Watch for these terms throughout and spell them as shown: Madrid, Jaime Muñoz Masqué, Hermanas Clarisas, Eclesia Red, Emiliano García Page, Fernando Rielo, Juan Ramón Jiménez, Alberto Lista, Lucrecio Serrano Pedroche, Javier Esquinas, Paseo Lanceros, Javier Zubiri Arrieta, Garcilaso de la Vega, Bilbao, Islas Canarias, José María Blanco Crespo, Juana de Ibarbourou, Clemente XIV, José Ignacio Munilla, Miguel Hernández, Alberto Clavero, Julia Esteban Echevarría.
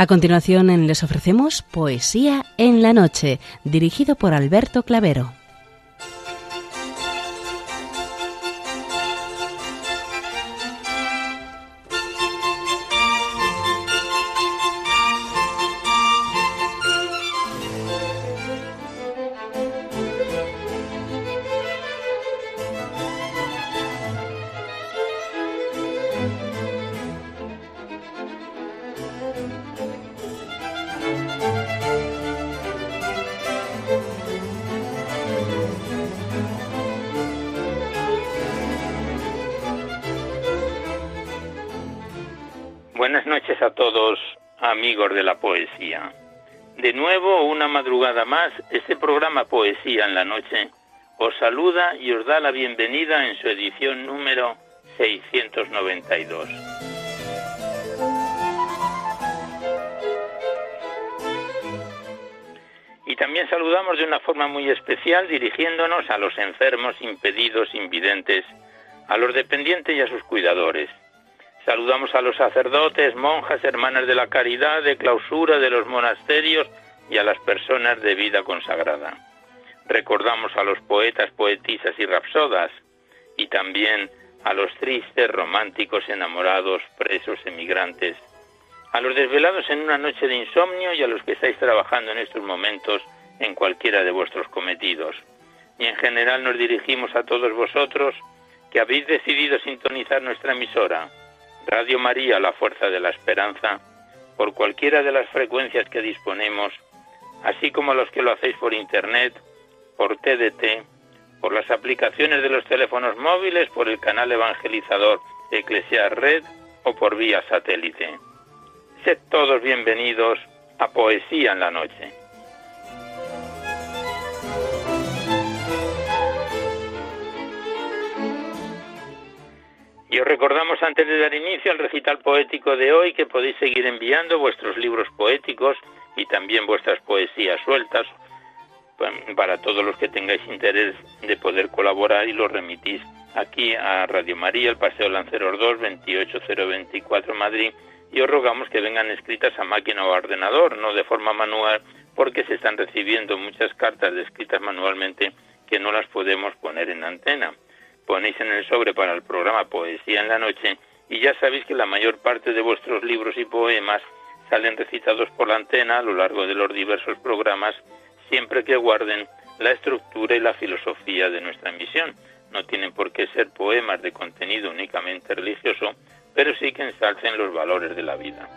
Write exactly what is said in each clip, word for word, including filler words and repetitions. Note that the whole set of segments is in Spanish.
A continuación les ofrecemos Poesía en la noche, dirigido por Alberto Clavero. A todos, amigos de la poesía. De nuevo, una madrugada más, este programa Poesía en la Noche os saluda y os da la bienvenida en su edición número seiscientos noventa y dos. Y también saludamos de una forma muy especial dirigiéndonos a los enfermos, impedidos, invidentes, a los dependientes y a sus cuidadores. Saludamos a los sacerdotes, monjas, hermanas de la caridad, de clausura de los monasterios y a las personas de vida consagrada. Recordamos a los poetas, poetisas y rapsodas y también a los tristes, románticos, enamorados, presos, emigrantes, a los desvelados en una noche de insomnio y a los que estáis trabajando en estos momentos en cualquiera de vuestros cometidos. Y en general nos dirigimos a todos vosotros que habéis decidido sintonizar nuestra emisora Radio María, la fuerza de la esperanza, por cualquiera de las frecuencias que disponemos, así como los que lo hacéis por internet, por T D T, por las aplicaciones de los teléfonos móviles, por el canal evangelizador Eclesia Red o por vía satélite. Sed todos bienvenidos a Poesía en la Noche. Y os recordamos antes de dar inicio al recital poético de hoy que podéis seguir enviando vuestros libros poéticos y también vuestras poesías sueltas para todos los que tengáis interés de poder colaborar y los remitís aquí a Radio María, el Paseo Lanceros dos, veintiocho mil veinticuatro Madrid, y os rogamos que vengan escritas a máquina o a ordenador, no de forma manual, porque se están recibiendo muchas cartas escritas manualmente que no las podemos poner en antena. Ponéis en el sobre para el programa Poesía en la Noche y ya sabéis que la mayor parte de vuestros libros y poemas salen recitados por la antena a lo largo de los diversos programas, siempre que guarden la estructura y la filosofía de nuestra emisión. No tienen por qué ser poemas de contenido únicamente religioso, pero sí que ensalcen los valores de la vida.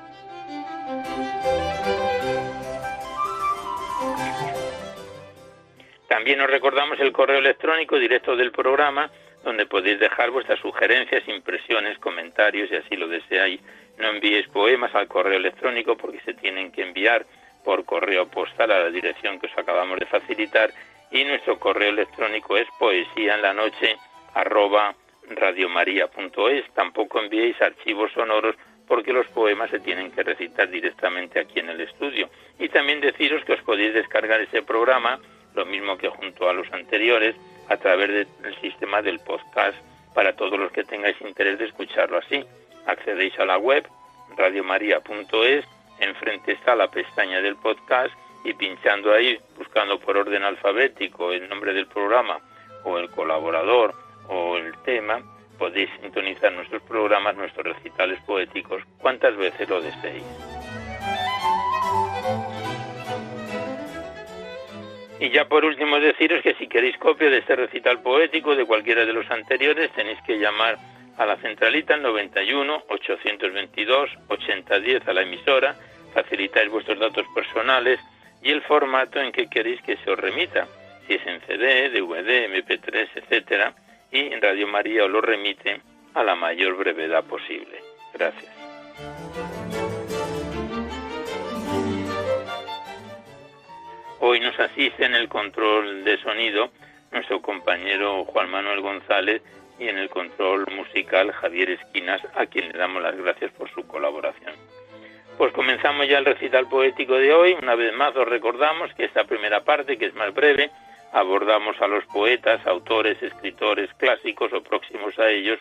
También os recordamos el correo electrónico directo del programa, donde podéis dejar vuestras sugerencias, impresiones, comentarios, si así lo deseáis. No enviéis poemas al correo electrónico porque se tienen que enviar por correo postal a la dirección que os acabamos de facilitar, y nuestro correo electrónico es poesía en la noche arroba radiomaria punto es. Tampoco enviéis archivos sonoros porque los poemas se tienen que recitar directamente aquí en el estudio. Y también deciros que os podéis descargar ese programa, lo mismo que junto a los anteriores, a través del sistema del podcast para todos los que tengáis interés de escucharlo así. Accedéis a la web radiomaria punto es, enfrente está la pestaña del podcast y pinchando ahí, buscando por orden alfabético el nombre del programa o el colaborador o el tema, podéis sintonizar nuestros programas, nuestros recitales poéticos, cuantas veces lo deseéis. Y ya por último deciros que si queréis copia de este recital poético, de cualquiera de los anteriores, tenéis que llamar a la centralita al noventa y uno, ochocientos veintidós, ochenta diez a la emisora, facilitáis vuestros datos personales y el formato en que queréis que se os remita, si es en C D, D V D, eme pe tres, etcétera, y en Radio María os lo remite a la mayor brevedad posible. Gracias. Hoy nos asiste en el control de sonido nuestro compañero Juan Manuel González y en el control musical Javier Esquinas, a quien le damos las gracias por su colaboración. Pues comenzamos ya el recital poético de hoy. Una vez más os recordamos que esta primera parte, que es más breve, abordamos a los poetas, autores, escritores clásicos o próximos a ellos,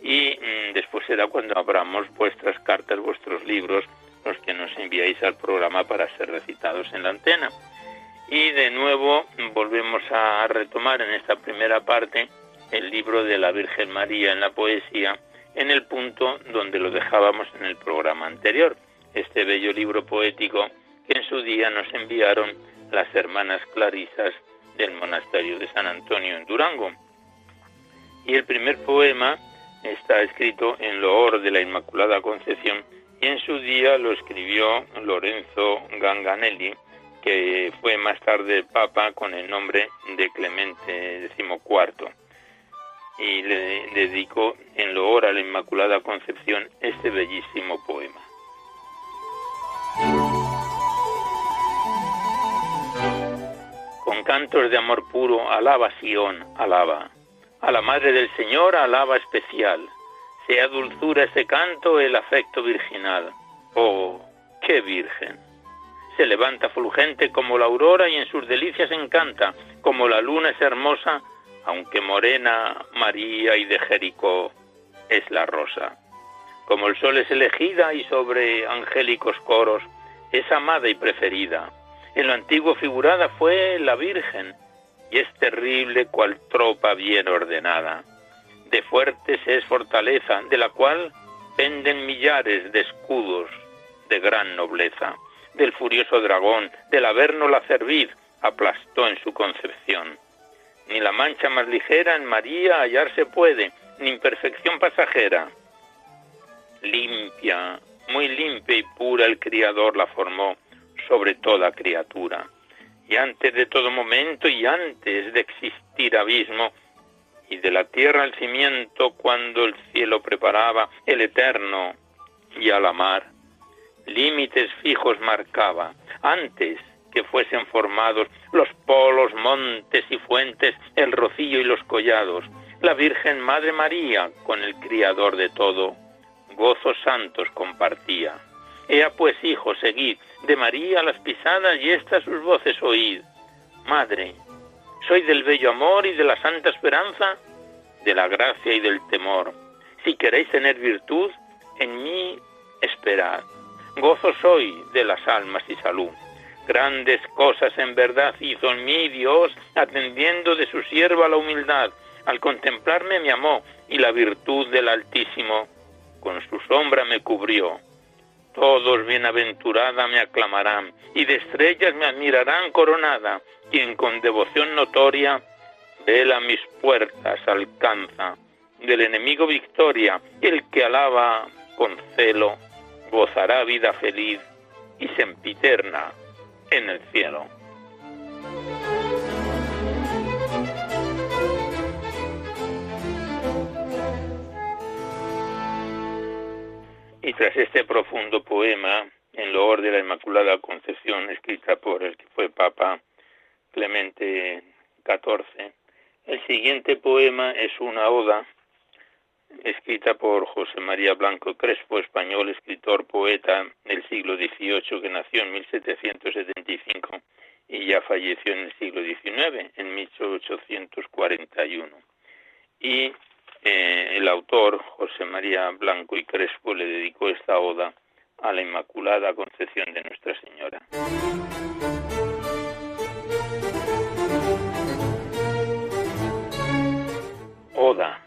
y mmm, después será cuando abramos vuestras cartas, vuestros libros los que nos enviáis al programa para ser recitados en la antena. Y de nuevo volvemos a retomar en esta primera parte el libro de la Virgen María en la poesía, en el punto donde lo dejábamos en el programa anterior, este bello libro poético que en su día nos enviaron las Hermanas Clarisas del Monasterio de San Antonio en Durango. Y el primer poema está escrito en loor de la Inmaculada Concepción y en su día lo escribió Lorenzo Ganganelli, que fue más tarde papa con el nombre de Clemente decimocuarto. Y le dedicó en loor a la Inmaculada Concepción este bellísimo poema. Con cantos de amor puro alaba Sión, alaba. A la Madre del Señor alaba especial. Sea dulzura ese canto, el afecto virginal. ¡Oh, qué virgen! Se levanta fulgente como la aurora y en sus delicias encanta, como la luna es hermosa, aunque morena, María y de Jericó es la rosa. Como el sol es elegida y sobre angélicos coros, es amada y preferida. En lo antiguo figurada fue la Virgen, y es terrible cual tropa bien ordenada. De fuertes es fortaleza, de la cual penden millares de escudos de gran nobleza. Del furioso dragón, del Averno la cerviz, aplastó en su concepción. Ni la mancha más ligera en María hallarse puede, ni imperfección pasajera. Limpia, muy limpia y pura el Criador la formó sobre toda criatura. Y antes de todo momento y antes de existir abismo, y de la tierra el cimiento cuando el cielo preparaba el eterno y a la mar, límites fijos marcaba antes que fuesen formados los polos, montes y fuentes, el rocío y los collados. La Virgen Madre María, con el Criador de todo, gozos santos compartía. Ea pues, hijos, seguid de María las pisadas y estas sus voces oíd. Madre, soy del bello amor y de la santa esperanza, de la gracia y del temor. Si queréis tener virtud, en mí esperad. Gozo soy de las almas y salud. Grandes cosas en verdad hizo en mí Dios, atendiendo de su sierva la humildad. Al contemplarme me amó, y la virtud del Altísimo con su sombra me cubrió. Todos bienaventurada me aclamarán, y de estrellas me admirarán coronada, quien con devoción notoria vela mis puertas alcanza. Del enemigo victoria, el que alaba con celo, gozará vida feliz y sempiterna en el cielo. Y tras este profundo poema en loor de la Inmaculada Concepción, escrita por el que fue Papa Clemente catorce, el siguiente poema es una oda escrita por José María Blanco Crespo, español, escritor, poeta del siglo dieciocho, que nació en mil setecientos setenta y cinco y ya falleció en el siglo diecinueve, en mil ochocientos cuarenta y uno. Y eh, el autor, José María Blanco y Crespo, le dedicó esta oda a la Inmaculada Concepción de Nuestra Señora. Oda.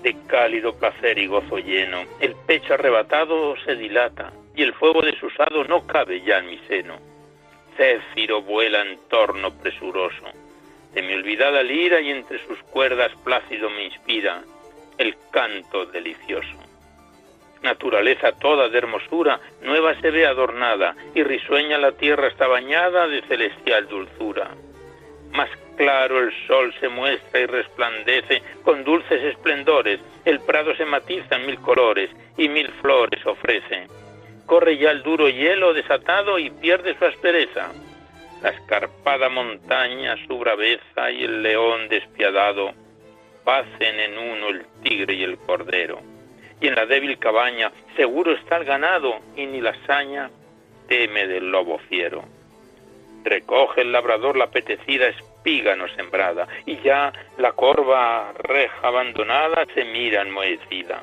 De cálido placer y gozo lleno, el pecho arrebatado se dilata, y el fuego desusado no cabe ya en mi seno. Céfiro vuela en torno presuroso, de mi olvidada lira, y entre sus cuerdas plácido me inspira el canto delicioso. Naturaleza toda de hermosura, nueva se ve adornada, y risueña la tierra está bañada de celestial dulzura. Más claro el sol se muestra y resplandece con dulces esplendores, el prado se matiza en mil colores y mil flores ofrece. Corre ya el duro hielo desatado y pierde su aspereza. La escarpada montaña, su braveza y el león despiadado pacen en uno el tigre y el cordero. Y en la débil cabaña seguro está el ganado y ni la saña teme del lobo fiero. Recoge el labrador la apetecida espiga no sembrada, y ya la corva reja abandonada se mira enmohecida.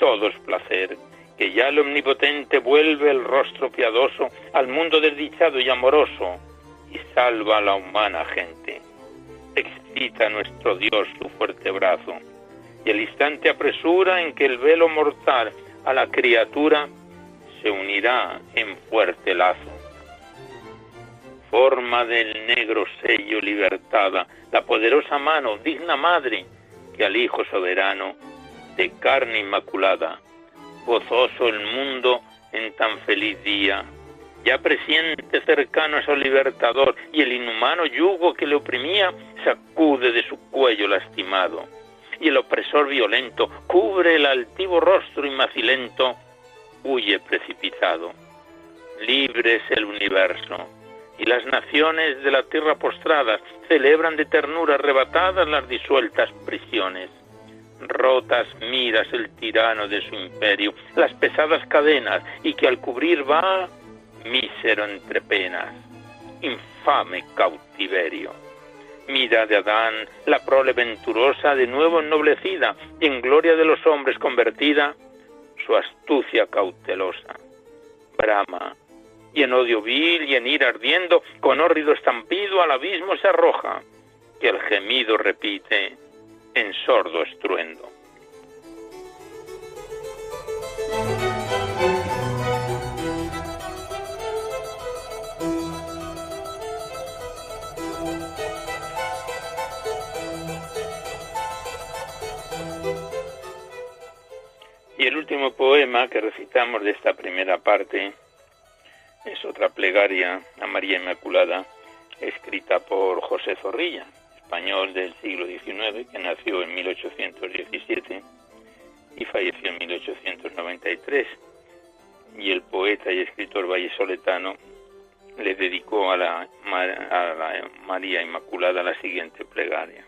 Todo es placer, que ya el Omnipotente vuelve el rostro piadoso al mundo desdichado y amoroso y salva a la humana gente. Excita a nuestro Dios su fuerte brazo y el instante apresura en que el velo mortal a la criatura se unirá en fuerte lazo. Forma del negro sello libertada, la poderosa mano, digna madre, que al Hijo soberano, de carne inmaculada, gozoso el mundo en tan feliz día, ya presiente cercano a su libertador, y el inhumano yugo que le oprimía sacude de su cuello lastimado, y el opresor violento cubre el altivo rostro y macilento, huye precipitado. Libre es el universo, y las naciones de la tierra postradas celebran de ternura arrebatadas las disueltas prisiones. Rotas miras el tirano de su imperio, las pesadas cadenas, y que al cubrir va, mísero entre penas, infame cautiverio. Mira de Adán, la prole venturosa, de nuevo ennoblecida, y en gloria de los hombres convertida, su astucia cautelosa. Brama, y en odio vil y en ira ardiendo, con hórrido estampido al abismo se arroja, que el gemido repite en sordo estruendo. Y el último poema que recitamos de esta primera parte es otra plegaria a María Inmaculada, escrita por José Zorrilla, español del siglo diecinueve, que nació en mil ochocientos diecisiete y falleció en mil ochocientos noventa y tres. Y el poeta y escritor vallisoletano le dedicó a la, a la María Inmaculada la siguiente plegaria.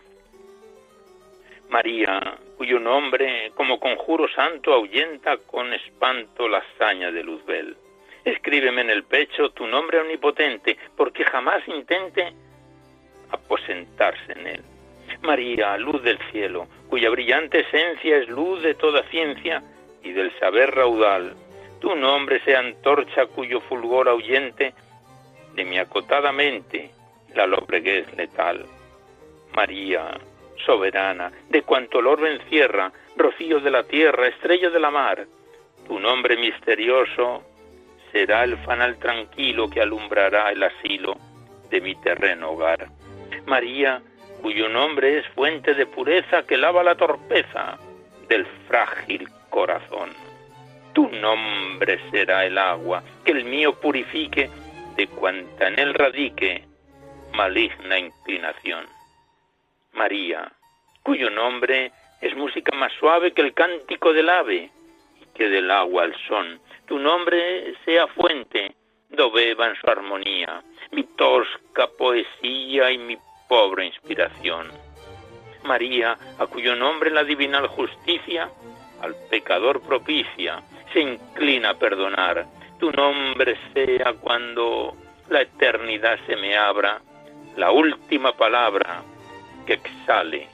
María, cuyo nombre, como conjuro santo, ahuyenta con espanto la hazaña de Luzbel. Escríbeme en el pecho tu nombre omnipotente, porque jamás intente aposentarse en él. María, luz del cielo, cuya brillante esencia es luz de toda ciencia y del saber raudal. Tu nombre sea antorcha cuyo fulgor ahuyente de mi acotada mente la lobreguez letal. María, soberana, de cuanto el orbe encierra, rocío de la tierra, estrella de la mar, tu nombre misterioso será el fanal tranquilo que alumbrará el asilo de mi terreno hogar. María, cuyo nombre es fuente de pureza que lava la torpeza del frágil corazón. Tu nombre será el agua que el mío purifique de cuanta en él radique maligna inclinación. María, cuyo nombre es música más suave que el cántico del ave y que del agua el son. Tu nombre sea fuente, do beba en su armonía mi tosca poesía y mi pobre inspiración. María, a cuyo nombre la divinal justicia al pecador propicia, se inclina a perdonar. Tu nombre sea, cuando la eternidad se me abra, la última palabra que exhale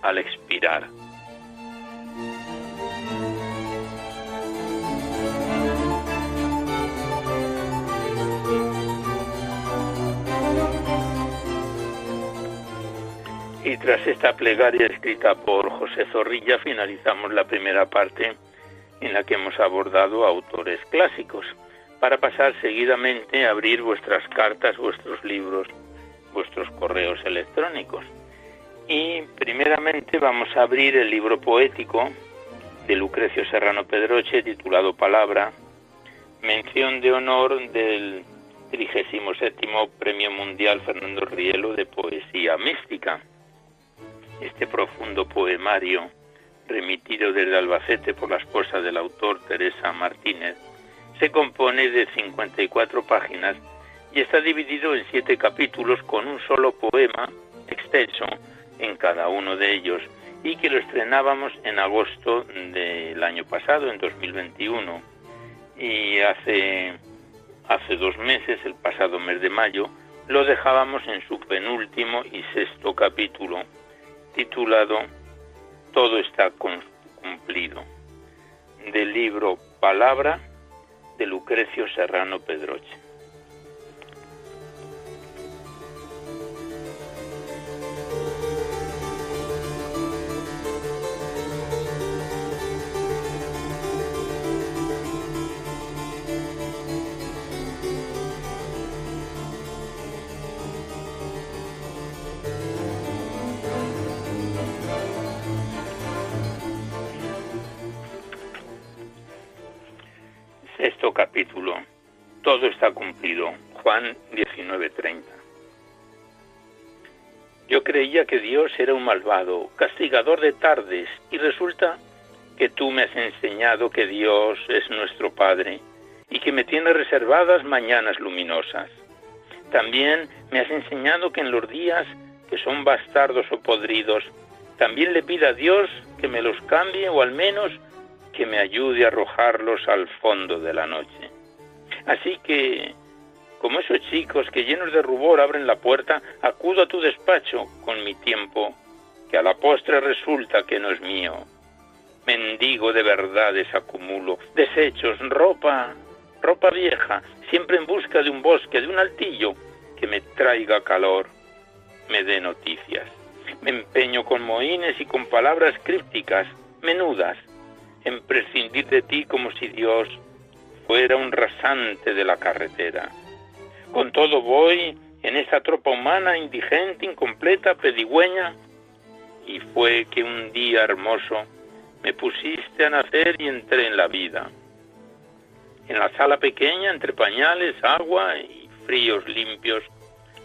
al expirar. Y tras esta plegaria escrita por José Zorrilla finalizamos la primera parte en la que hemos abordado autores clásicos, para pasar seguidamente a abrir vuestras cartas, vuestros libros, vuestros correos electrónicos. Y primeramente vamos a abrir el libro poético de Lucrecio Serrano Pedroche, titulado Palabra, mención de honor del trigésimo séptimo Premio Mundial Fernando Rielo de Poesía Mística. Este profundo poemario, remitido desde Albacete por la esposa del autor, Teresa Martínez, se compone de cincuenta y cuatro páginas y está dividido en siete capítulos, con un solo poema extenso en cada uno de ellos, y que lo estrenábamos en agosto del año pasado, en dos mil veintiuno. Y hace, hace dos meses, el pasado mes de mayo, lo dejábamos en su penúltimo y sexto capítulo, titulado Todo está cumplido, del libro Palabra de Lucrecio Serrano Pedroche. Sexto capítulo. Todo está cumplido. Juan diecinueve treinta. Yo creía que Dios era un malvado, castigador de tardes, y resulta que tú me has enseñado que Dios es nuestro Padre y que me tiene reservadas mañanas luminosas. También me has enseñado que en los días que son bastardos o podridos, también le pido a Dios que me los cambie o al menos que me ayude a arrojarlos al fondo de la noche. Así que, como esos chicos que llenos de rubor abren la puerta, acudo a tu despacho con mi tiempo, que a la postre resulta que no es mío. Mendigo de verdades acumulo, desechos, ropa, ropa vieja, siempre en busca de un bosque, de un altillo, que me traiga calor, me dé noticias. Me empeño con mohines y con palabras crípticas, menudas, en prescindir de ti como si Dios fuera un rasante de la carretera. Con todo voy en esta tropa humana, indigente, incompleta, pedigüeña, y fue que un día hermoso me pusiste a nacer y entré en la vida. En la sala pequeña, entre pañales, agua y fríos limpios,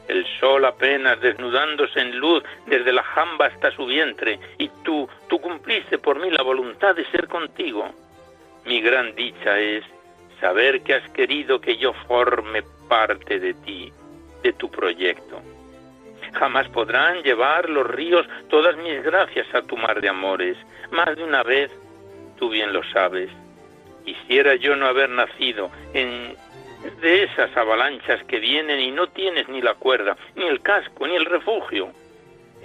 el sol apenas desnudándose en luz desde la jamba hasta su vientre, y tú, tú cumpliste por mí la voluntad de ser contigo. Mi gran dicha es saber que has querido que yo forme parte de ti, de tu proyecto. Jamás podrán llevar los ríos todas mis gracias a tu mar de amores. Más de una vez, tú bien lo sabes, quisiera yo no haber nacido en de esas avalanchas que vienen y no tienes ni la cuerda, ni el casco, ni el refugio.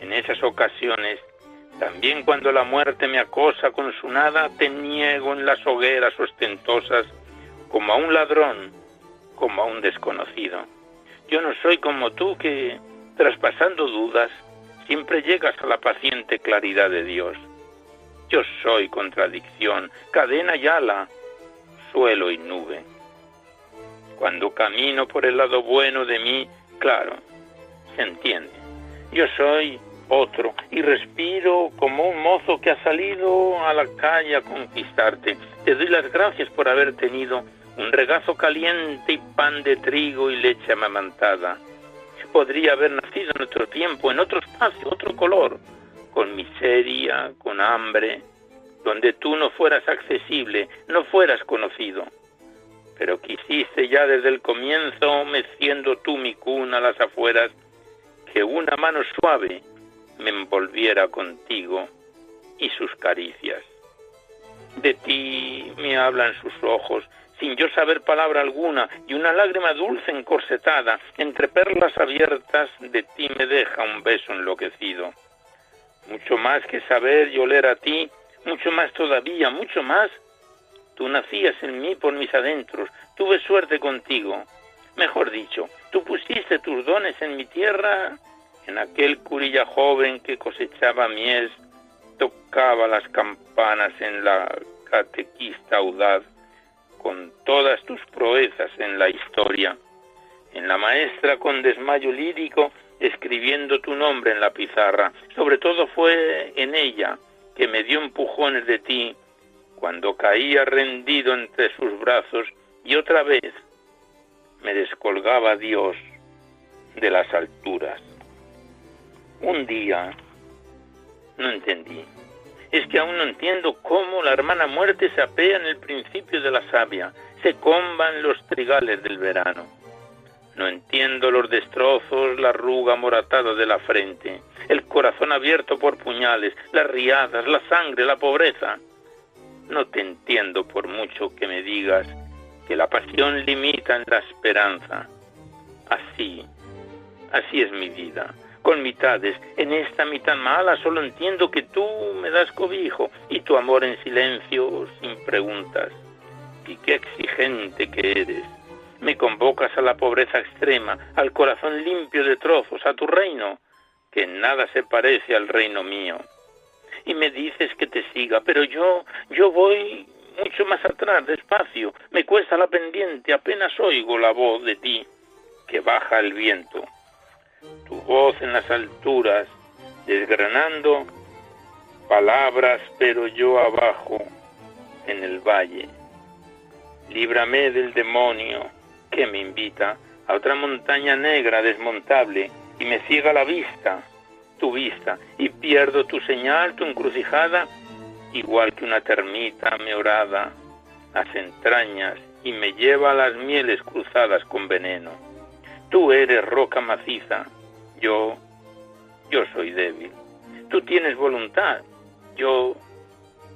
En esas ocasiones, también cuando la muerte me acosa con su nada, te niego en las hogueras ostentosas, como a un ladrón, como a un desconocido. Yo no soy como tú que, traspasando dudas, siempre llegas a la paciente claridad de Dios. Yo soy contradicción, cadena y ala, suelo y nube. Cuando camino por el lado bueno de mí, claro, se entiende. Yo soy otro y respiro como un mozo que ha salido a la calle a conquistarte. Te doy las gracias por haber tenido un regazo caliente y pan de trigo y leche amamantada. Podría haber nacido en otro tiempo, en otro espacio, otro color, con miseria, con hambre, donde tú no fueras accesible, no fueras conocido. Pero quisiste ya desde el comienzo, meciendo tú mi cuna a las afueras, que una mano suave me envolviera contigo y sus caricias. De ti me hablan sus ojos, sin yo saber palabra alguna, y una lágrima dulce encorsetada, entre perlas abiertas, de ti me deja un beso enloquecido. Mucho más que saber y oler a ti, mucho más todavía, mucho más. Tú nacías en mí por mis adentros, tuve suerte contigo. Mejor dicho, tú pusiste tus dones en mi tierra, en aquel curilla joven que cosechaba mies, tocaba las campanas en la catequista audaz, con todas tus proezas en la historia, en la maestra con desmayo lírico, escribiendo tu nombre en la pizarra. Sobre todo fue en ella que me dio empujones de ti, cuando caía rendido entre sus brazos y otra vez me descolgaba Dios de las alturas. Un día no entendí. Es que aún no entiendo cómo la hermana muerte se apea en el principio de la savia, se comban los trigales del verano. No entiendo los destrozos, la arruga moratada de la frente, el corazón abierto por puñales, las riadas, la sangre, la pobreza. No te entiendo por mucho que me digas que la pasión limita en la esperanza. Así, así es mi vida, con mitades. En esta mitad mala solo entiendo que tú me das cobijo y tu amor en silencio, sin preguntas. y qué exigente que eres. Me convocas a la pobreza extrema, al corazón limpio de trozos, a tu reino, que en nada se parece al reino mío. Y me dices que te siga, pero yo, yo voy mucho más atrás, despacio, me cuesta la pendiente, apenas oigo la voz de ti, que baja el viento. Tu voz en las alturas, desgranando palabras, pero yo abajo, en el valle. Líbrame del demonio que me invita a otra montaña negra desmontable y me ciega la vista, tu vista, y pierdo tu señal, tu encrucijada, igual que una termita me horada las entrañas y me lleva a las mieles cruzadas con veneno. Tú eres roca maciza, yo, yo soy débil. Tú tienes voluntad, yo,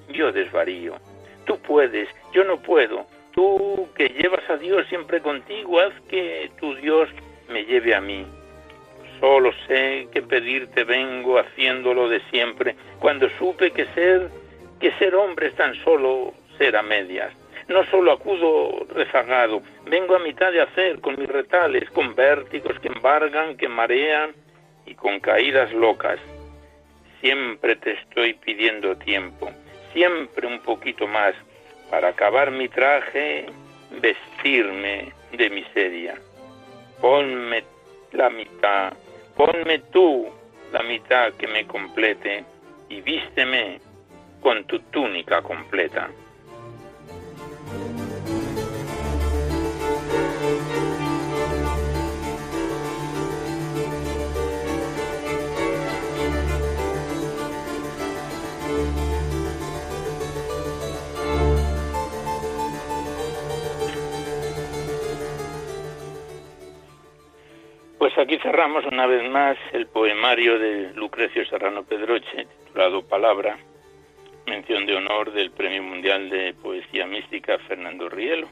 yo desvarío. Tú puedes, yo no puedo. Tú que llevas a Dios siempre contigo, haz que tu Dios me lleve a mí. Solo sé que pedirte vengo haciéndolo de siempre, cuando supe que ser, que ser hombre es tan solo ser a medias. No solo acudo rezagado, vengo a mitad de hacer con mis retales, con vértigos que embargan, que marean y con caídas locas. Siempre te estoy pidiendo tiempo, siempre un poquito más, para acabar mi traje, vestirme de miseria. Ponme la mitad, ponme tú la mitad que me complete y vísteme con tu túnica completa. Pues aquí cerramos una vez más el poemario de Lucrecio Serrano Pedroche, titulado Palabra, mención de honor del Premio Mundial de Poesía Mística Fernando Rielo,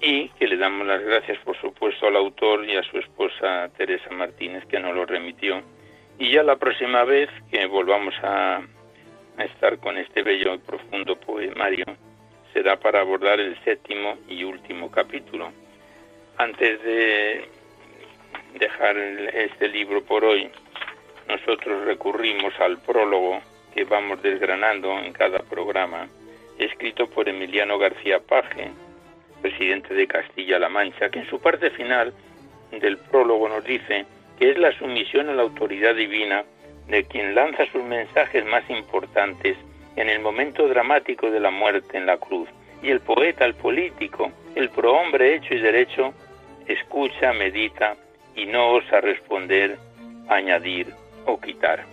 y que le damos las gracias, por supuesto, al autor y a su esposa Teresa Martínez, que nos lo remitió. Y ya la próxima vez que volvamos a estar con este bello y profundo poemario, será para abordar el séptimo y último capítulo. Antes de dejar este libro por hoy, nosotros recurrimos al prólogo que vamos desgranando en cada programa, escrito por Emiliano García Page, presidente de Castilla La Mancha, que en su parte final del prólogo nos dice que es la sumisión a la autoridad divina de quien lanza sus mensajes más importantes en el momento dramático de la muerte en la cruz, y el poeta, el político, el prohombre hecho y derecho, escucha, medita y no osa responder, añadir o quitar.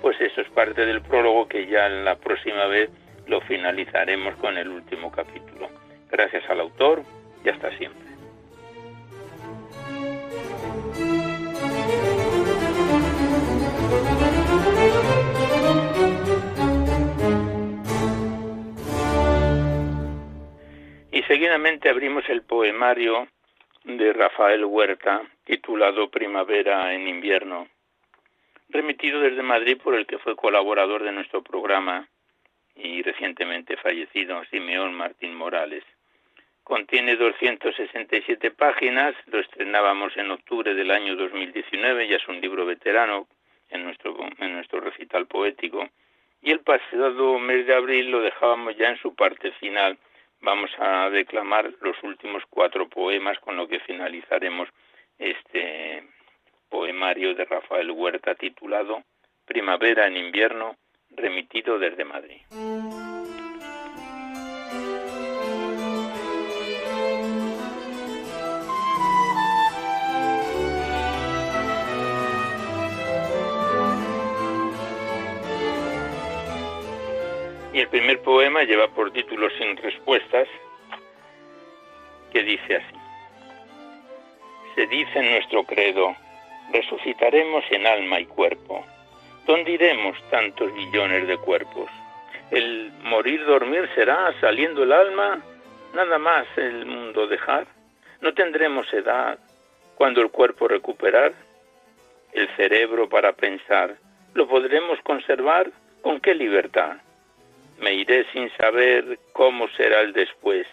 Pues eso es parte del prólogo, que ya la próxima vez lo finalizaremos con el último capítulo. Gracias al autor y hasta siempre. Y seguidamente abrimos el poemario de Rafael Huerta, titulado Primavera en invierno, remitido desde Madrid por el que fue colaborador de nuestro programa y recientemente fallecido, Simeón Martín Morales. Contiene doscientas sesenta y siete páginas, lo estrenábamos en octubre del año dos mil diecinueve, ya es un libro veterano en nuestro, en nuestro recital poético, y el pasado mes de abril lo dejábamos ya en su parte final. Vamos a declamar los últimos cuatro poemas, con lo que finalizaremos este poemario de Rafael Huerta, titulado Primavera en invierno, remitido desde Madrid. Y el primer poema lleva por título Sin respuestas, que dice así. Se dice en nuestro credo, resucitaremos en alma y cuerpo. ¿Dónde iremos tantos billones de cuerpos? ¿El morir dormir será, saliendo el alma, nada más el mundo dejar? ¿No tendremos edad cuando el cuerpo recuperar? ¿El cerebro para pensar lo podremos conservar? ¿Con qué libertad? Me iré sin saber cómo será el después.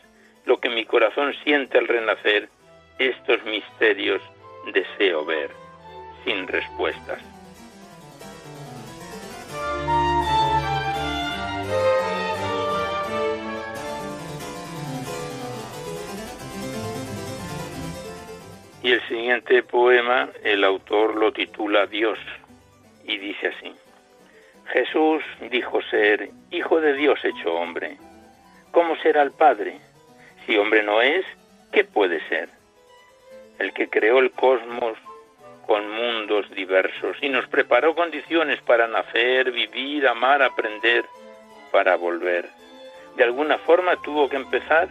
lo que mi corazón siente al renacer, estos misterios deseo ver, sin respuestas. Y el siguiente poema, el autor lo titula Dios, y dice así: Jesús dijo ser hijo de Dios hecho hombre. ¿Cómo será el Padre? Si hombre no es, ¿qué puede ser? El que creó el cosmos con mundos diversos y nos preparó condiciones para nacer, vivir, amar, aprender, para volver. ¿De alguna forma tuvo que empezar?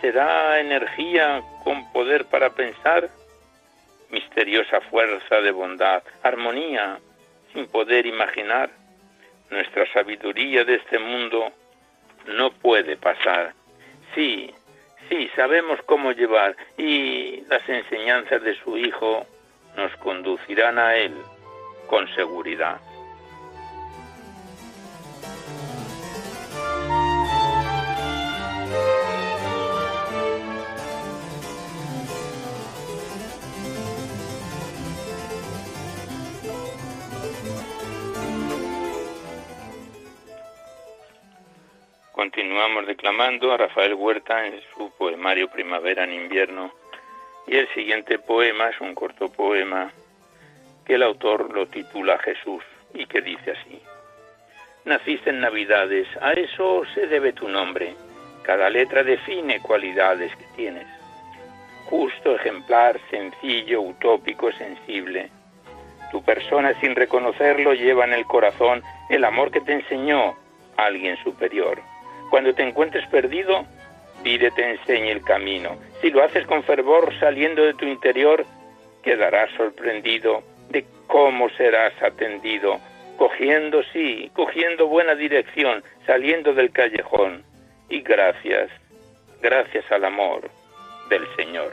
¿Será energía con poder para pensar? Misteriosa fuerza de bondad, armonía, sin poder imaginar. Nuestra sabiduría de este mundo no puede pasar. Sí, sí, sabemos cómo llevar, y las enseñanzas de su Hijo nos conducirán a Él con seguridad. Continuamos declamando a Rafael Huerta en su poemario Primavera en Invierno, y el siguiente poema es un corto poema que el autor lo titula Jesús y que dice así: Naciste en Navidades, a eso se debe tu nombre, cada letra define cualidades que tienes. Justo, ejemplar, sencillo, utópico, sensible. Tu persona sin reconocerlo lleva en el corazón el amor que te enseñó alguien superior. Cuando te encuentres perdido, pide te enseñe el camino. Si lo haces con fervor saliendo de tu interior, quedarás sorprendido de cómo serás atendido, cogiendo, sí, cogiendo buena dirección, saliendo del callejón. Y gracias, gracias al amor del Señor.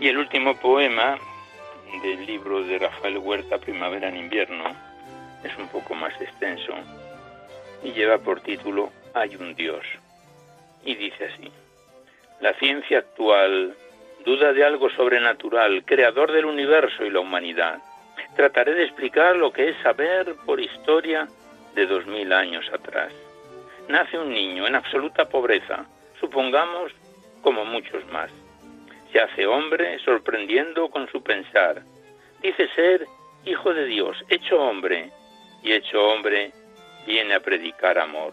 Y el último poema del libro de Rafael Huerta, Primavera en Invierno, es un poco más extenso y lleva por título Hay un Dios. Y dice así: La ciencia actual duda de algo sobrenatural, creador del universo y la humanidad. Trataré de explicar lo que es saber por historia de dos mil años atrás. Nace un niño en absoluta pobreza, supongamos como muchos más. Se hace hombre, sorprendiendo con su pensar. Dice ser hijo de Dios, hecho hombre, y hecho hombre viene a predicar amor.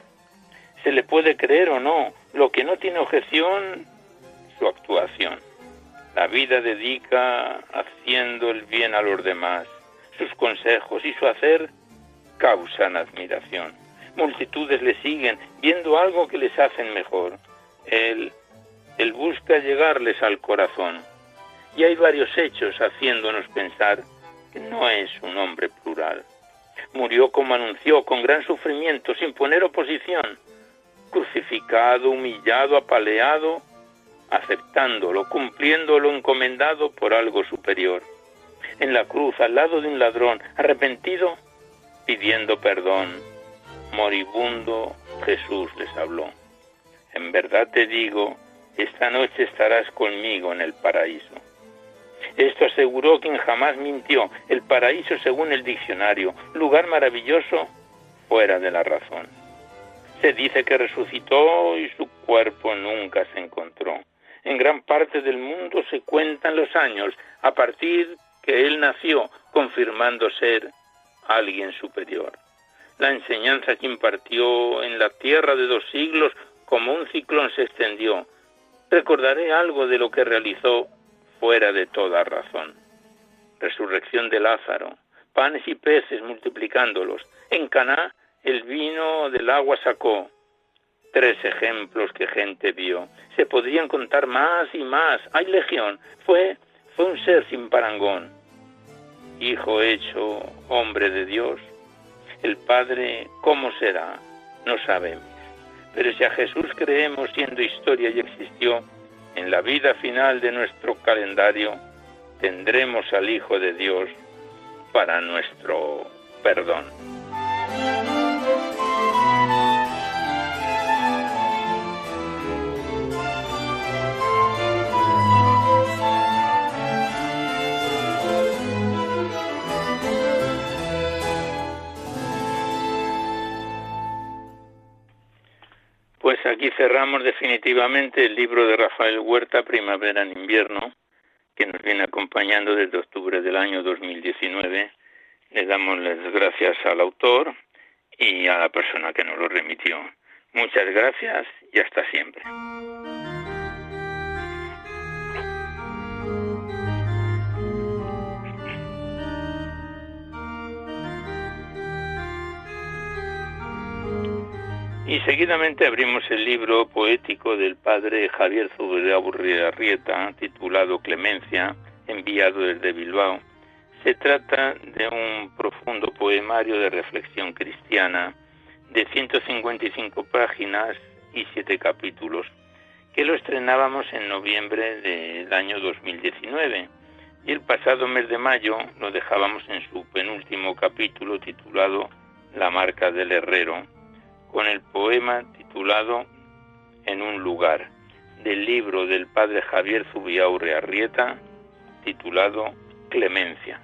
Se le puede creer o no, lo que no tiene objeción, su actuación. La vida dedica haciendo el bien a los demás. Sus consejos y su hacer causan admiración. Multitudes le siguen, viendo algo que les hacen mejor. Él... Él busca llegarles al corazón, y hay varios hechos haciéndonos pensar que no es un hombre plural. Murió como anunció, con gran sufrimiento, sin poner oposición, crucificado, humillado, apaleado, aceptándolo, cumpliendo lo encomendado por algo superior. En la cruz, al lado de un ladrón, arrepentido, pidiendo perdón, moribundo, Jesús les habló. En verdad te digo, esta noche estarás conmigo en el paraíso. Esto aseguró quien jamás mintió. El paraíso, según el diccionario, lugar maravilloso, fuera de la razón. Se dice que resucitó y su cuerpo nunca se encontró. En gran parte del mundo se cuentan los años a partir que él nació, confirmando ser alguien superior. La enseñanza que impartió en la tierra de dos siglos, como un ciclón, se extendió. Recordaré algo de lo que realizó fuera de toda razón. Resurrección de Lázaro, panes y peces multiplicándolos. En Caná el vino del agua sacó. Tres ejemplos que gente vio. Se podrían contar más y más. Hay legión. Fue, fue un ser sin parangón. Hijo hecho, hombre de Dios. El Padre, ¿cómo será? No sabemos. Pero si a Jesús creemos siendo historia y existió, en la vida final de nuestro calendario tendremos al Hijo de Dios para nuestro perdón. Pues aquí cerramos definitivamente el libro de Rafael Huerta, Primavera en Invierno, que nos viene acompañando desde octubre del año dos mil diecinueve. Le damos las gracias al autor y a la persona que nos lo remitió. Muchas gracias y hasta siempre. Y seguidamente abrimos el libro poético del padre Javier Zubiri Arrieta, titulado Clemencia, enviado desde Bilbao. Se trata de un profundo poemario de reflexión cristiana de ciento cincuenta y cinco páginas y siete capítulos, que lo estrenábamos en noviembre del año dos mil diecinueve. Y el pasado mes de mayo lo dejábamos en su penúltimo capítulo, titulado La marca del herrero, con el poema titulado En un lugar, del libro del padre Javier Zubiri Arrieta, titulado Clemencia.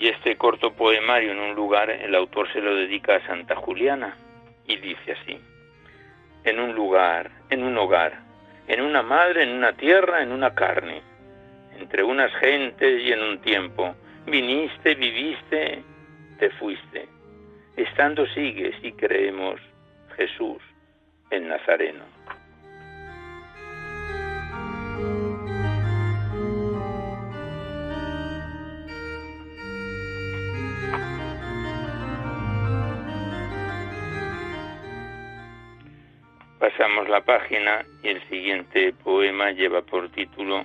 Y este corto poemario En un lugar, el autor se lo dedica a Santa Juliana y dice así: en un lugar, en un hogar, en una madre, en una tierra, en una carne, entre unas gentes y en un tiempo, viniste, viviste, te fuiste, estando sigues y creemos, Jesús, el Nazareno. Pasamos la página y el siguiente poema lleva por título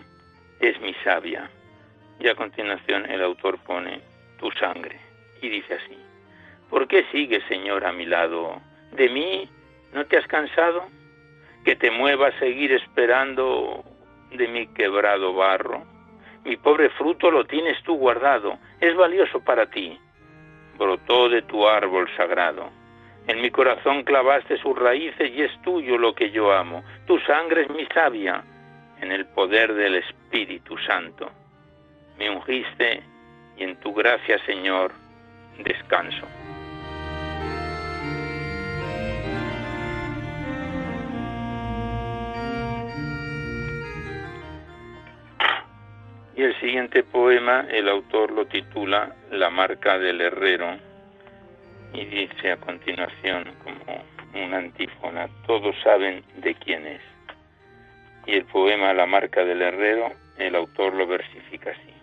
Es mi savia. Y a continuación el autor pone Tu sangre y dice así: ¿Por qué sigues, Señor, a mi lado? ¿De mí no te has cansado? Que te mueva a seguir esperando de mi quebrado barro. Mi pobre fruto lo tienes tú guardado, es valioso para ti. Brotó de tu árbol sagrado. En mi corazón clavaste sus raíces y es tuyo lo que yo amo. Tu sangre es mi savia, en el poder del Espíritu Santo. Me ungiste y en tu gracia, Señor, descanso. Y el siguiente poema el autor lo titula La marca del herrero. Y dice a continuación, como una antífona, todos saben de quién es. Y el poema La marca del herrero, el autor lo versifica así: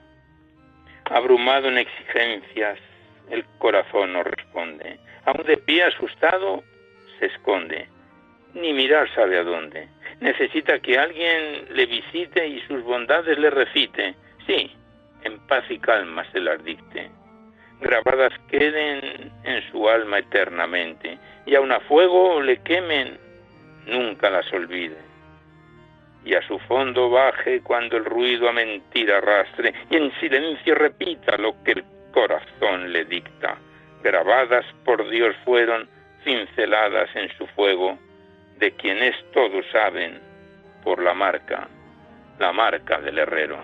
abrumado en exigencias, el corazón no responde. Aún de pie asustado, se esconde. Ni mirar sabe a dónde. Necesita que alguien le visite y sus bondades le recite. Sí, en paz y calma se las dicte. Grabadas queden en su alma eternamente, y aun a fuego le quemen, nunca las olvide. Y a su fondo baje cuando el ruido a mentira arrastre, y en silencio repita lo que el corazón le dicta. Grabadas por Dios fueron, cinceladas en su fuego, de quienes todos saben, por la marca, la marca del herrero.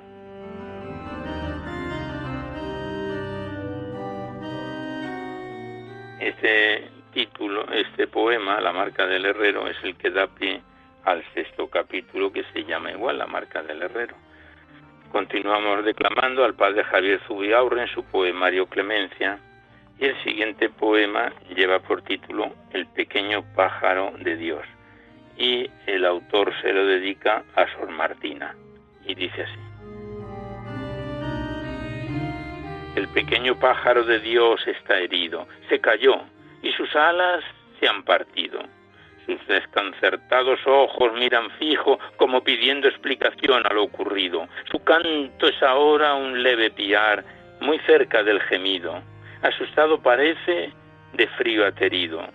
Este título, este poema, La marca del herrero, es el que da pie al sexto capítulo, que se llama igual, La marca del herrero. Continuamos declamando al padre Javier Zubiaurre en su poemario Clemencia, Y el siguiente poema lleva por título El pequeño pájaro de Dios, y el autor se lo dedica a Sor Martina, y dice así. El pequeño pájaro de Dios está herido, se cayó, y sus alas se han partido. Sus desconcertados ojos miran fijo, como pidiendo explicación a lo ocurrido. Su canto es ahora un leve piar, muy cerca del gemido. Asustado parece, de frío aterido.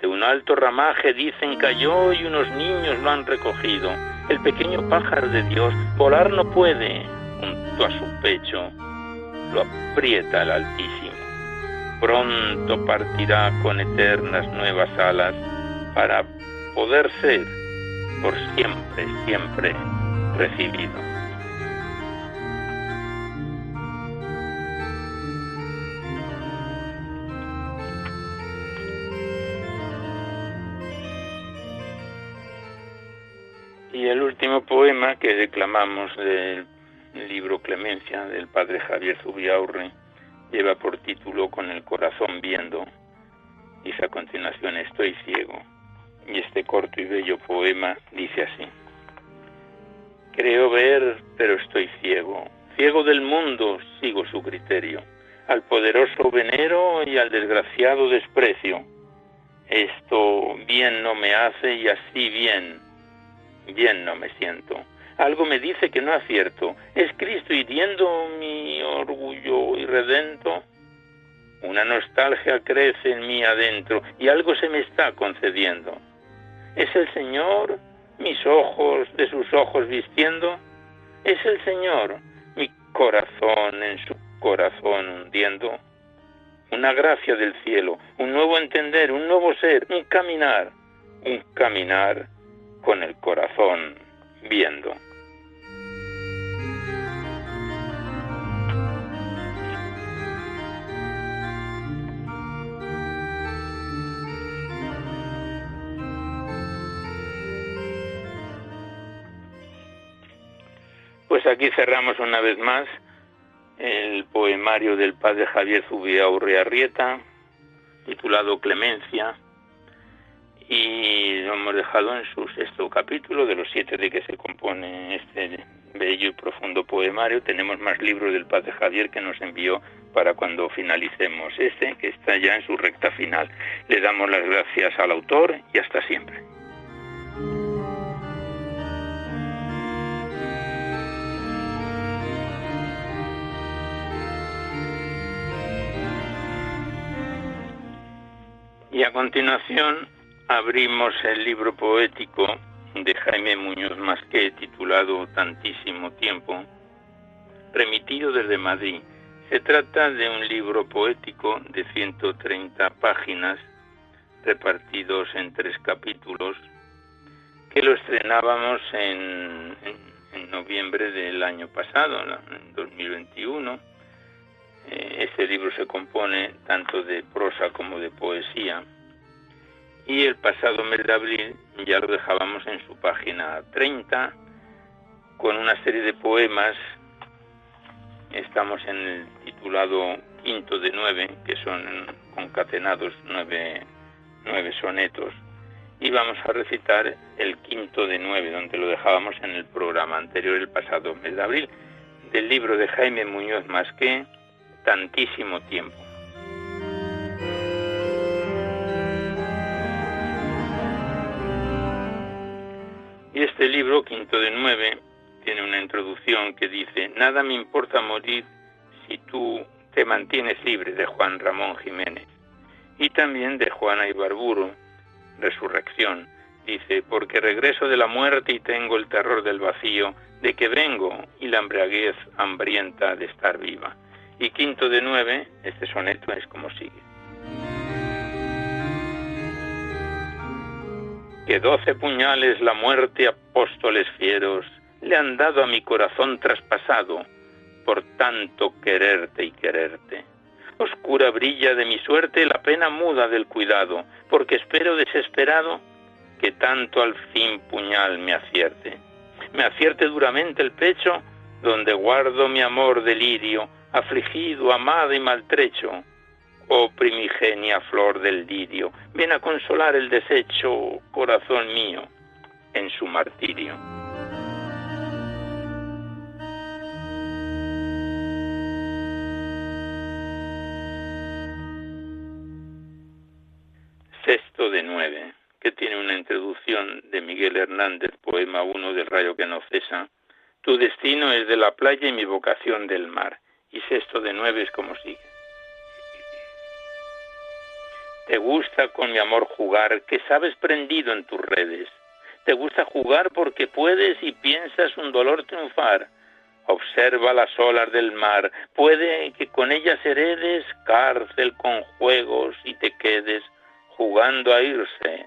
De un alto ramaje dicen cayó y unos niños lo han recogido. El pequeño pájaro de Dios volar no puede, junto a su pecho lo aprieta el Altísimo. Pronto partirá con eternas nuevas alas para poder ser por siempre, siempre recibido. Y el último poema que declamamos del libro Clemencia, del padre Javier Zubiri Arrieta, lleva por título Con el corazón viendo. Dice a continuación, estoy ciego. Y este corto y bello poema dice así. Creo ver, pero estoy ciego. Ciego del mundo, sigo su criterio. Al poderoso venero y al desgraciado desprecio. Esto bien no me hace y así bien. Bien no me siento. Algo me dice que no acierto. ¿Es Cristo hiriendo mi orgullo irredento? Una nostalgia crece en mí adentro y algo se me está concediendo. ¿Es el Señor mis ojos de sus ojos vistiendo? ¿Es el Señor mi corazón en su corazón hundiendo? Una gracia del cielo, un nuevo entender, un nuevo ser, un caminar, un caminar con el corazón viendo. Pues aquí cerramos una vez más el poemario del padre Javier Zubiri Arrieta, titulado Clemencia, y lo hemos dejado en su sexto capítulo, de los siete de que se compone este bello y profundo poemario. Tenemos más libros del padre Javier que nos envió para cuando finalicemos este, que está ya en su recta final. Le damos las gracias al autor y hasta siempre. Y a continuación abrimos el libro poético de Jaime Muñoz Masqué, titulado Tantísimo tiempo, remitido desde Madrid. Se trata de un libro poético de ciento treinta páginas, repartidos en tres capítulos, que lo estrenábamos en, en, en noviembre del año pasado, en dos mil veintiuno. Este libro se compone tanto de prosa como de poesía. Y el pasado mes de abril ya lo dejábamos en su página treinta, con una serie de poemas. Estamos en el titulado quinto de nueve, que son concatenados nueve, nueve sonetos. Y vamos a recitar el quinto de nueve, donde lo dejábamos en el programa anterior, el pasado mes de abril, del libro de Jaime Muñoz Masqué, Tantísimo tiempo. Y este libro, quinto de nueve, tiene una introducción que dice: Nada me importa morir si tú te mantienes libre, de Juan Ramón Jiménez. Y también de Juana de Ibarbourou, Resurrección. Dice: Porque regreso de la muerte y tengo el terror del vacío, de que vengo y la embriaguez hambrienta de estar viva. Y quinto de nueve, este soneto es como sigue. Que doce puñales la muerte, apóstoles fieros, le han dado a mi corazón traspasado por tanto quererte y quererte. Oscura brilla de mi suerte la pena muda del cuidado, porque espero desesperado que tanto al fin puñal me acierte. Me acierte duramente el pecho donde guardo mi amor delirio, afligido, amado y maltrecho, oh primigenia flor del lirio, ven a consolar el deshecho corazón mío en su martirio. Sexto de nueve, que tiene una introducción de Miguel Hernández, poema uno del rayo que no cesa. Tu destino es de la playa y mi vocación del mar. Y sexto de nueve es como sigue. Te gusta con mi amor jugar, que sabes prendido en tus redes. Te gusta jugar porque puedes y piensas un dolor triunfar. Observa las olas del mar, puede que con ellas heredes cárcel con juegos y te quedes jugando a irse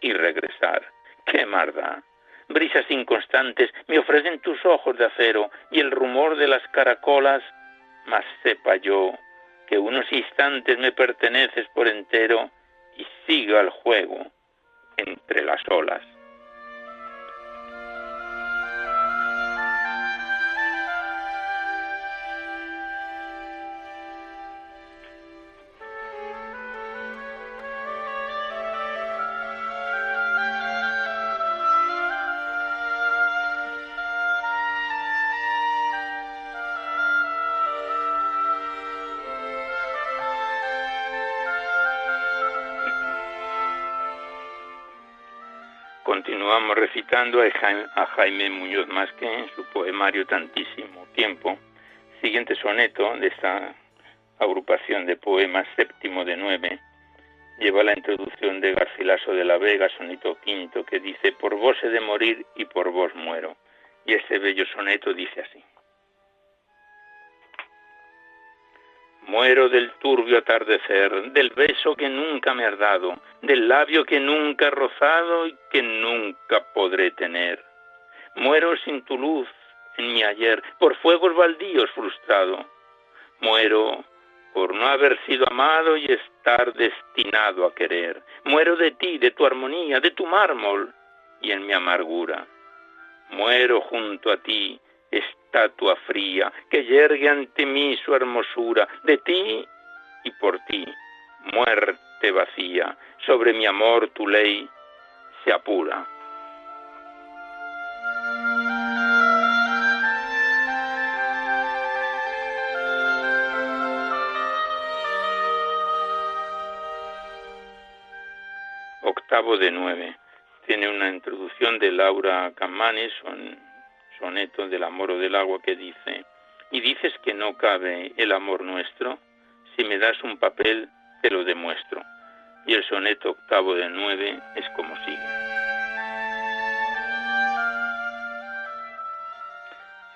y regresar. ¡Qué marda! Brisas inconstantes me ofrecen tus ojos de acero y el rumor de las caracolas, mas sepa yo que unos instantes me perteneces por entero y siga el juego entre las olas. Continuamos recitando a Jaime Muñoz Masqué en su poemario Tantísimo Tiempo. Siguiente soneto de esta agrupación de poemas, séptimo de nueve, lleva la introducción de Garcilaso de la Vega, soneto quinto, que dice: por vos he de morir y por vos muero. Y este bello soneto dice así: muero del turbio atardecer, del beso que nunca me has dado, del labio que nunca he rozado y que nunca podré tener. Muero sin tu luz en mi ayer, por fuegos baldíos frustrado. Muero por no haber sido amado y estar destinado a querer. Muero de ti, de tu armonía, de tu mármol y en mi amargura. Muero junto a ti, estatua fría, que yergue ante mí su hermosura, de ti y por ti, muerte vacía, sobre mi amor tu ley se apura. Octavo de nueve, tiene una introducción de Laura Camanes, son... soneto del amor o del agua, que dice: y dices que no cabe el amor nuestro, si me das un papel te lo demuestro. Y el soneto octavo de nueve es como sigue: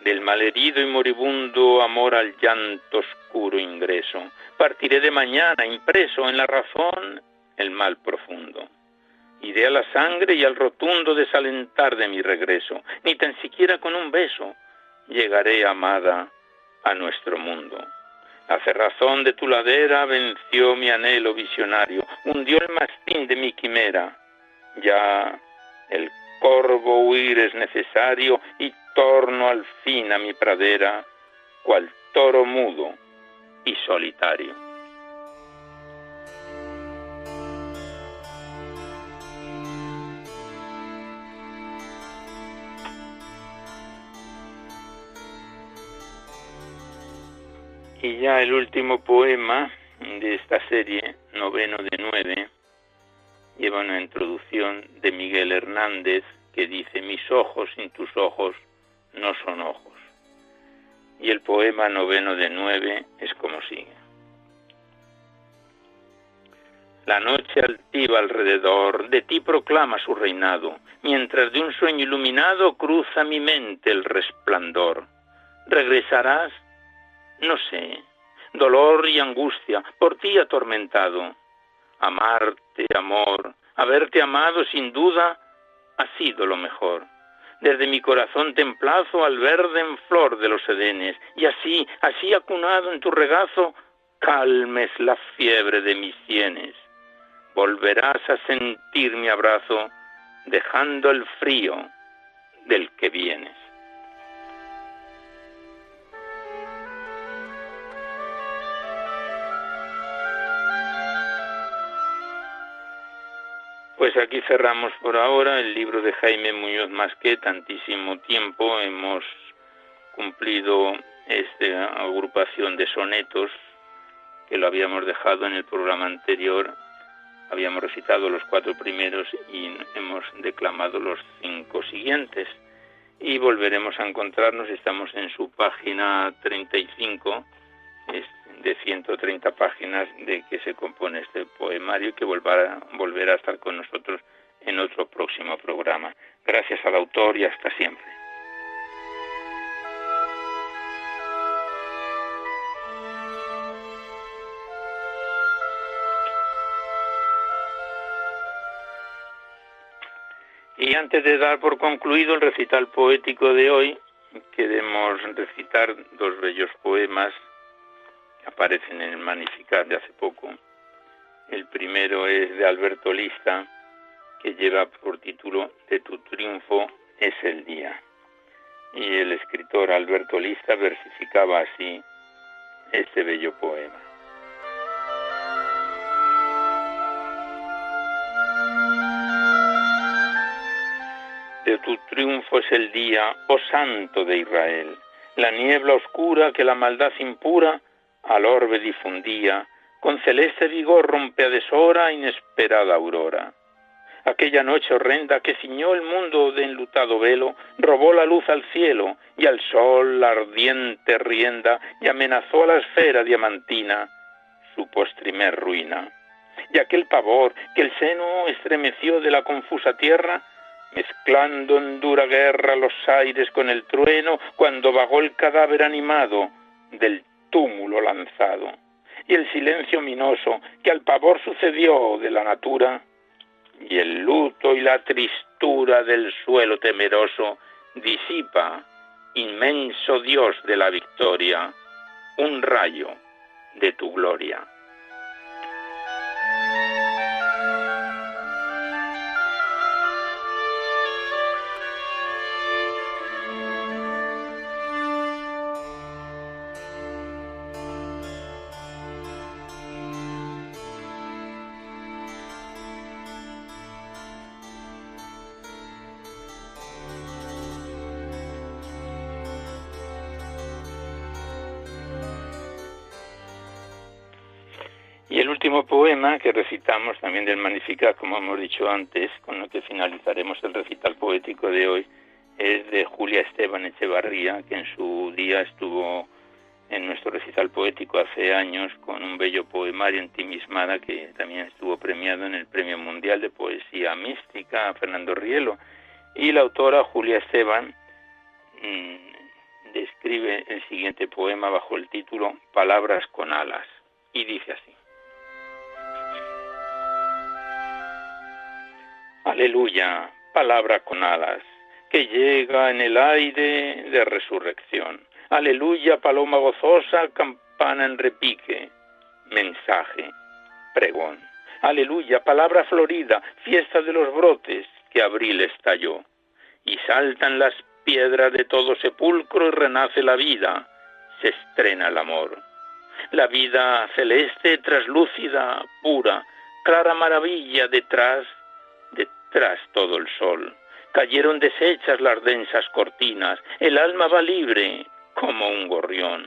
del malherido y moribundo amor al llanto oscuro ingreso, partiré de mañana impreso en la razón el mal profundo. Iré a la sangre y al rotundo desalentar de mi regreso, ni tan siquiera con un beso llegaré, amada, a nuestro mundo. La cerrazón de tu ladera venció mi anhelo visionario, hundió el mastín de mi quimera. Ya el corvo huir es necesario y torno al fin a mi pradera, cual toro mudo y solitario. Y ya el último poema de esta serie, noveno de nueve, lleva una introducción de Miguel Hernández que dice: mis ojos sin tus ojos no son ojos. Y el poema noveno de nueve es como sigue: la noche altiva alrededor de ti proclama su reinado, mientras de un sueño iluminado cruza mi mente el resplandor. Regresarás, no sé, dolor y angustia, por ti atormentado. Amarte, amor, haberte amado sin duda, ha sido lo mejor. Desde mi corazón te emplazo al verde en flor de los edenes, y así, así acunado en tu regazo, calmes la fiebre de mis sienes. Volverás a sentir mi abrazo, dejando el frío del que vienes. Pues aquí cerramos por ahora el libro de Jaime Muñoz Masqué, tantísimo tiempo. Hemos cumplido esta agrupación de sonetos que lo habíamos dejado en el programa anterior. Habíamos recitado los cuatro primeros y hemos declamado los cinco siguientes. Y volveremos a encontrarnos, estamos en su página treinta y cinco, de ciento treinta páginas de que se compone este poemario, que volverá, volverá a estar con nosotros en otro próximo programa. Gracias al autor y hasta siempre. Y antes de dar por concluido el recital poético de hoy, queremos recitar dos bellos poemas que aparecen en el Magnificat de hace poco. El primero es de Alberto Lista, que lleva por título De tu triunfo es el día. Y el escritor Alberto Lista versificaba así este bello poema. De tu triunfo es el día, oh santo de Israel. La niebla oscura que la maldad impura al orbe difundía, con celeste vigor rompe a deshora inesperada aurora. Aquella noche horrenda que ciñó el mundo de enlutado velo, robó la luz al cielo y al sol la ardiente rienda y amenazó a la esfera diamantina su postrimer ruina. Y aquel pavor que el seno estremeció de la confusa tierra, mezclando en dura guerra los aires con el trueno, cuando vagó el cadáver animado del túmulo lanzado, y el silencio minoso que al pavor sucedió de la natura, y el luto y la tristura del suelo temeroso disipa, inmenso Dios de la victoria, un rayo de tu gloria. Y el último poema que recitamos también del Magnificat, como hemos dicho antes, con el que finalizaremos el recital poético de hoy, es de Julia Esteban Echevarría, que en su día estuvo en nuestro recital poético hace años con un bello poemario, Entimismada, que también estuvo premiado en el Premio Mundial de Poesía Mística a Fernando Rielo. Y la autora Julia Esteban mmm, describe el siguiente poema bajo el título Palabras con alas, y dice así. Aleluya, palabra con alas, que llega en el aire de resurrección. Aleluya, paloma gozosa, campana en repique, mensaje, pregón. Aleluya, palabra florida, fiesta de los brotes que abril estalló. Y saltan las piedras de todo sepulcro y renace la vida, se estrena el amor. La vida celeste, traslúcida, pura, clara maravilla detrás Tras todo el sol, cayeron deshechas las densas cortinas, el alma va libre como un gorrión,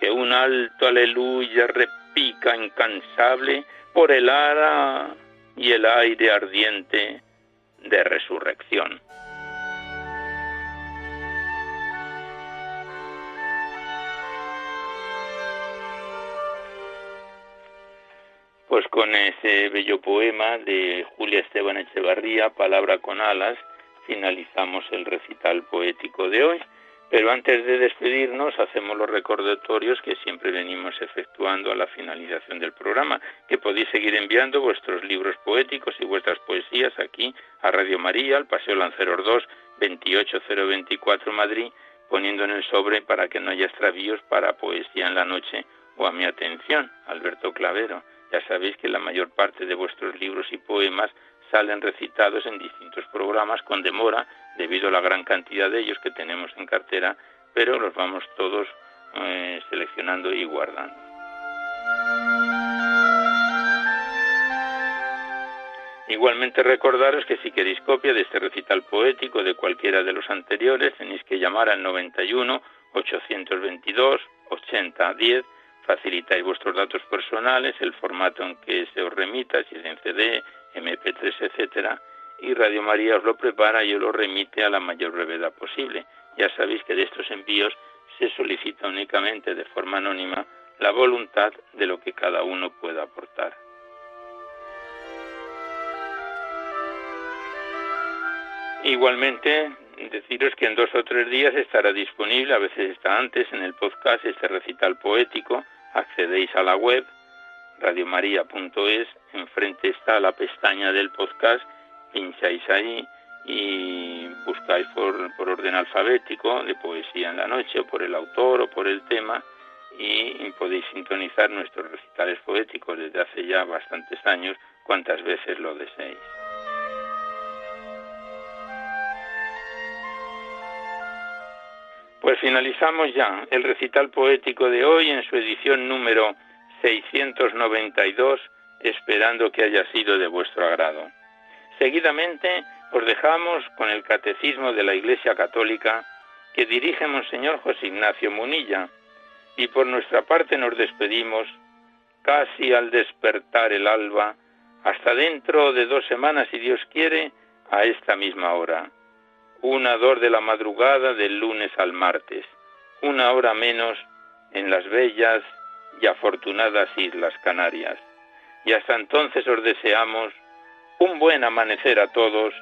que un alto aleluya repica incansable por el ara y el aire ardiente de resurrección. Pues con ese bello poema de Julia Esteban Echevarría, Palabra con alas, finalizamos el recital poético de hoy. Pero antes de despedirnos, hacemos los recordatorios que siempre venimos efectuando a la finalización del programa, que podéis seguir enviando vuestros libros poéticos y vuestras poesías aquí a Radio María, al Paseo Lanceros dos, veintiocho mil veinticuatro Madrid, poniendo en el sobre para que no haya extravíos para Poesía en la Noche o a mi atención, Alberto Clavero. Ya sabéis que la mayor parte de vuestros libros y poemas salen recitados en distintos programas con demora debido a la gran cantidad de ellos que tenemos en cartera, pero los vamos todos eh, seleccionando y guardando. Igualmente recordaros que si queréis copia de este recital poético de cualquiera de los anteriores, tenéis que llamar al noventa y uno, ochocientos veintidós, ochenta diez, facilitáis vuestros datos personales, el formato en que se os remita, si es en C D, eme pe tres, etcétera, y Radio María os lo prepara y os lo remite a la mayor brevedad posible. Ya sabéis que de estos envíos se solicita únicamente de forma anónima la voluntad de lo que cada uno pueda aportar. Igualmente, deciros que en dos o tres días estará disponible, a veces está antes, en el podcast este recital poético. Accedéis a la web radio maría punto es, enfrente está la pestaña del podcast, pincháis ahí y buscáis por, por orden alfabético de Poesía en la Noche, o por el autor o por el tema, y podéis sintonizar nuestros recitales poéticos desde hace ya bastantes años, cuantas veces lo deseéis. Pues finalizamos ya el recital poético de hoy en su edición número seiscientos noventa y dos, esperando que haya sido de vuestro agrado. Seguidamente os dejamos con el Catecismo de la Iglesia Católica que dirige Monseñor José Ignacio Munilla, y por nuestra parte nos despedimos casi al despertar el alba, hasta dentro de dos semanas, si Dios quiere, a esta misma hora. Una dos de la madrugada del lunes al martes, una hora menos en las bellas y afortunadas Islas Canarias. Y hasta entonces os deseamos un buen amanecer a todos,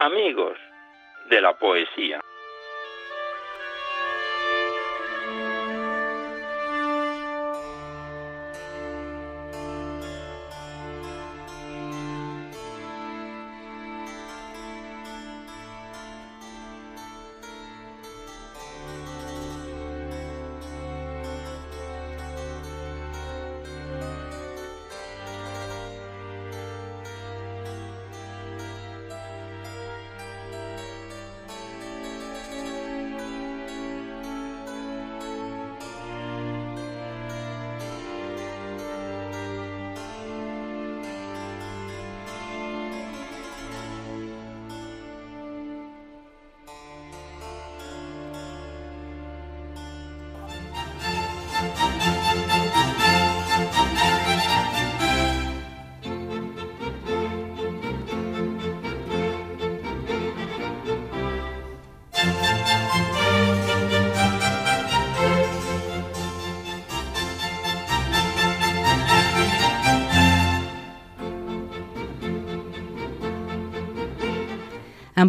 amigos de la poesía. Han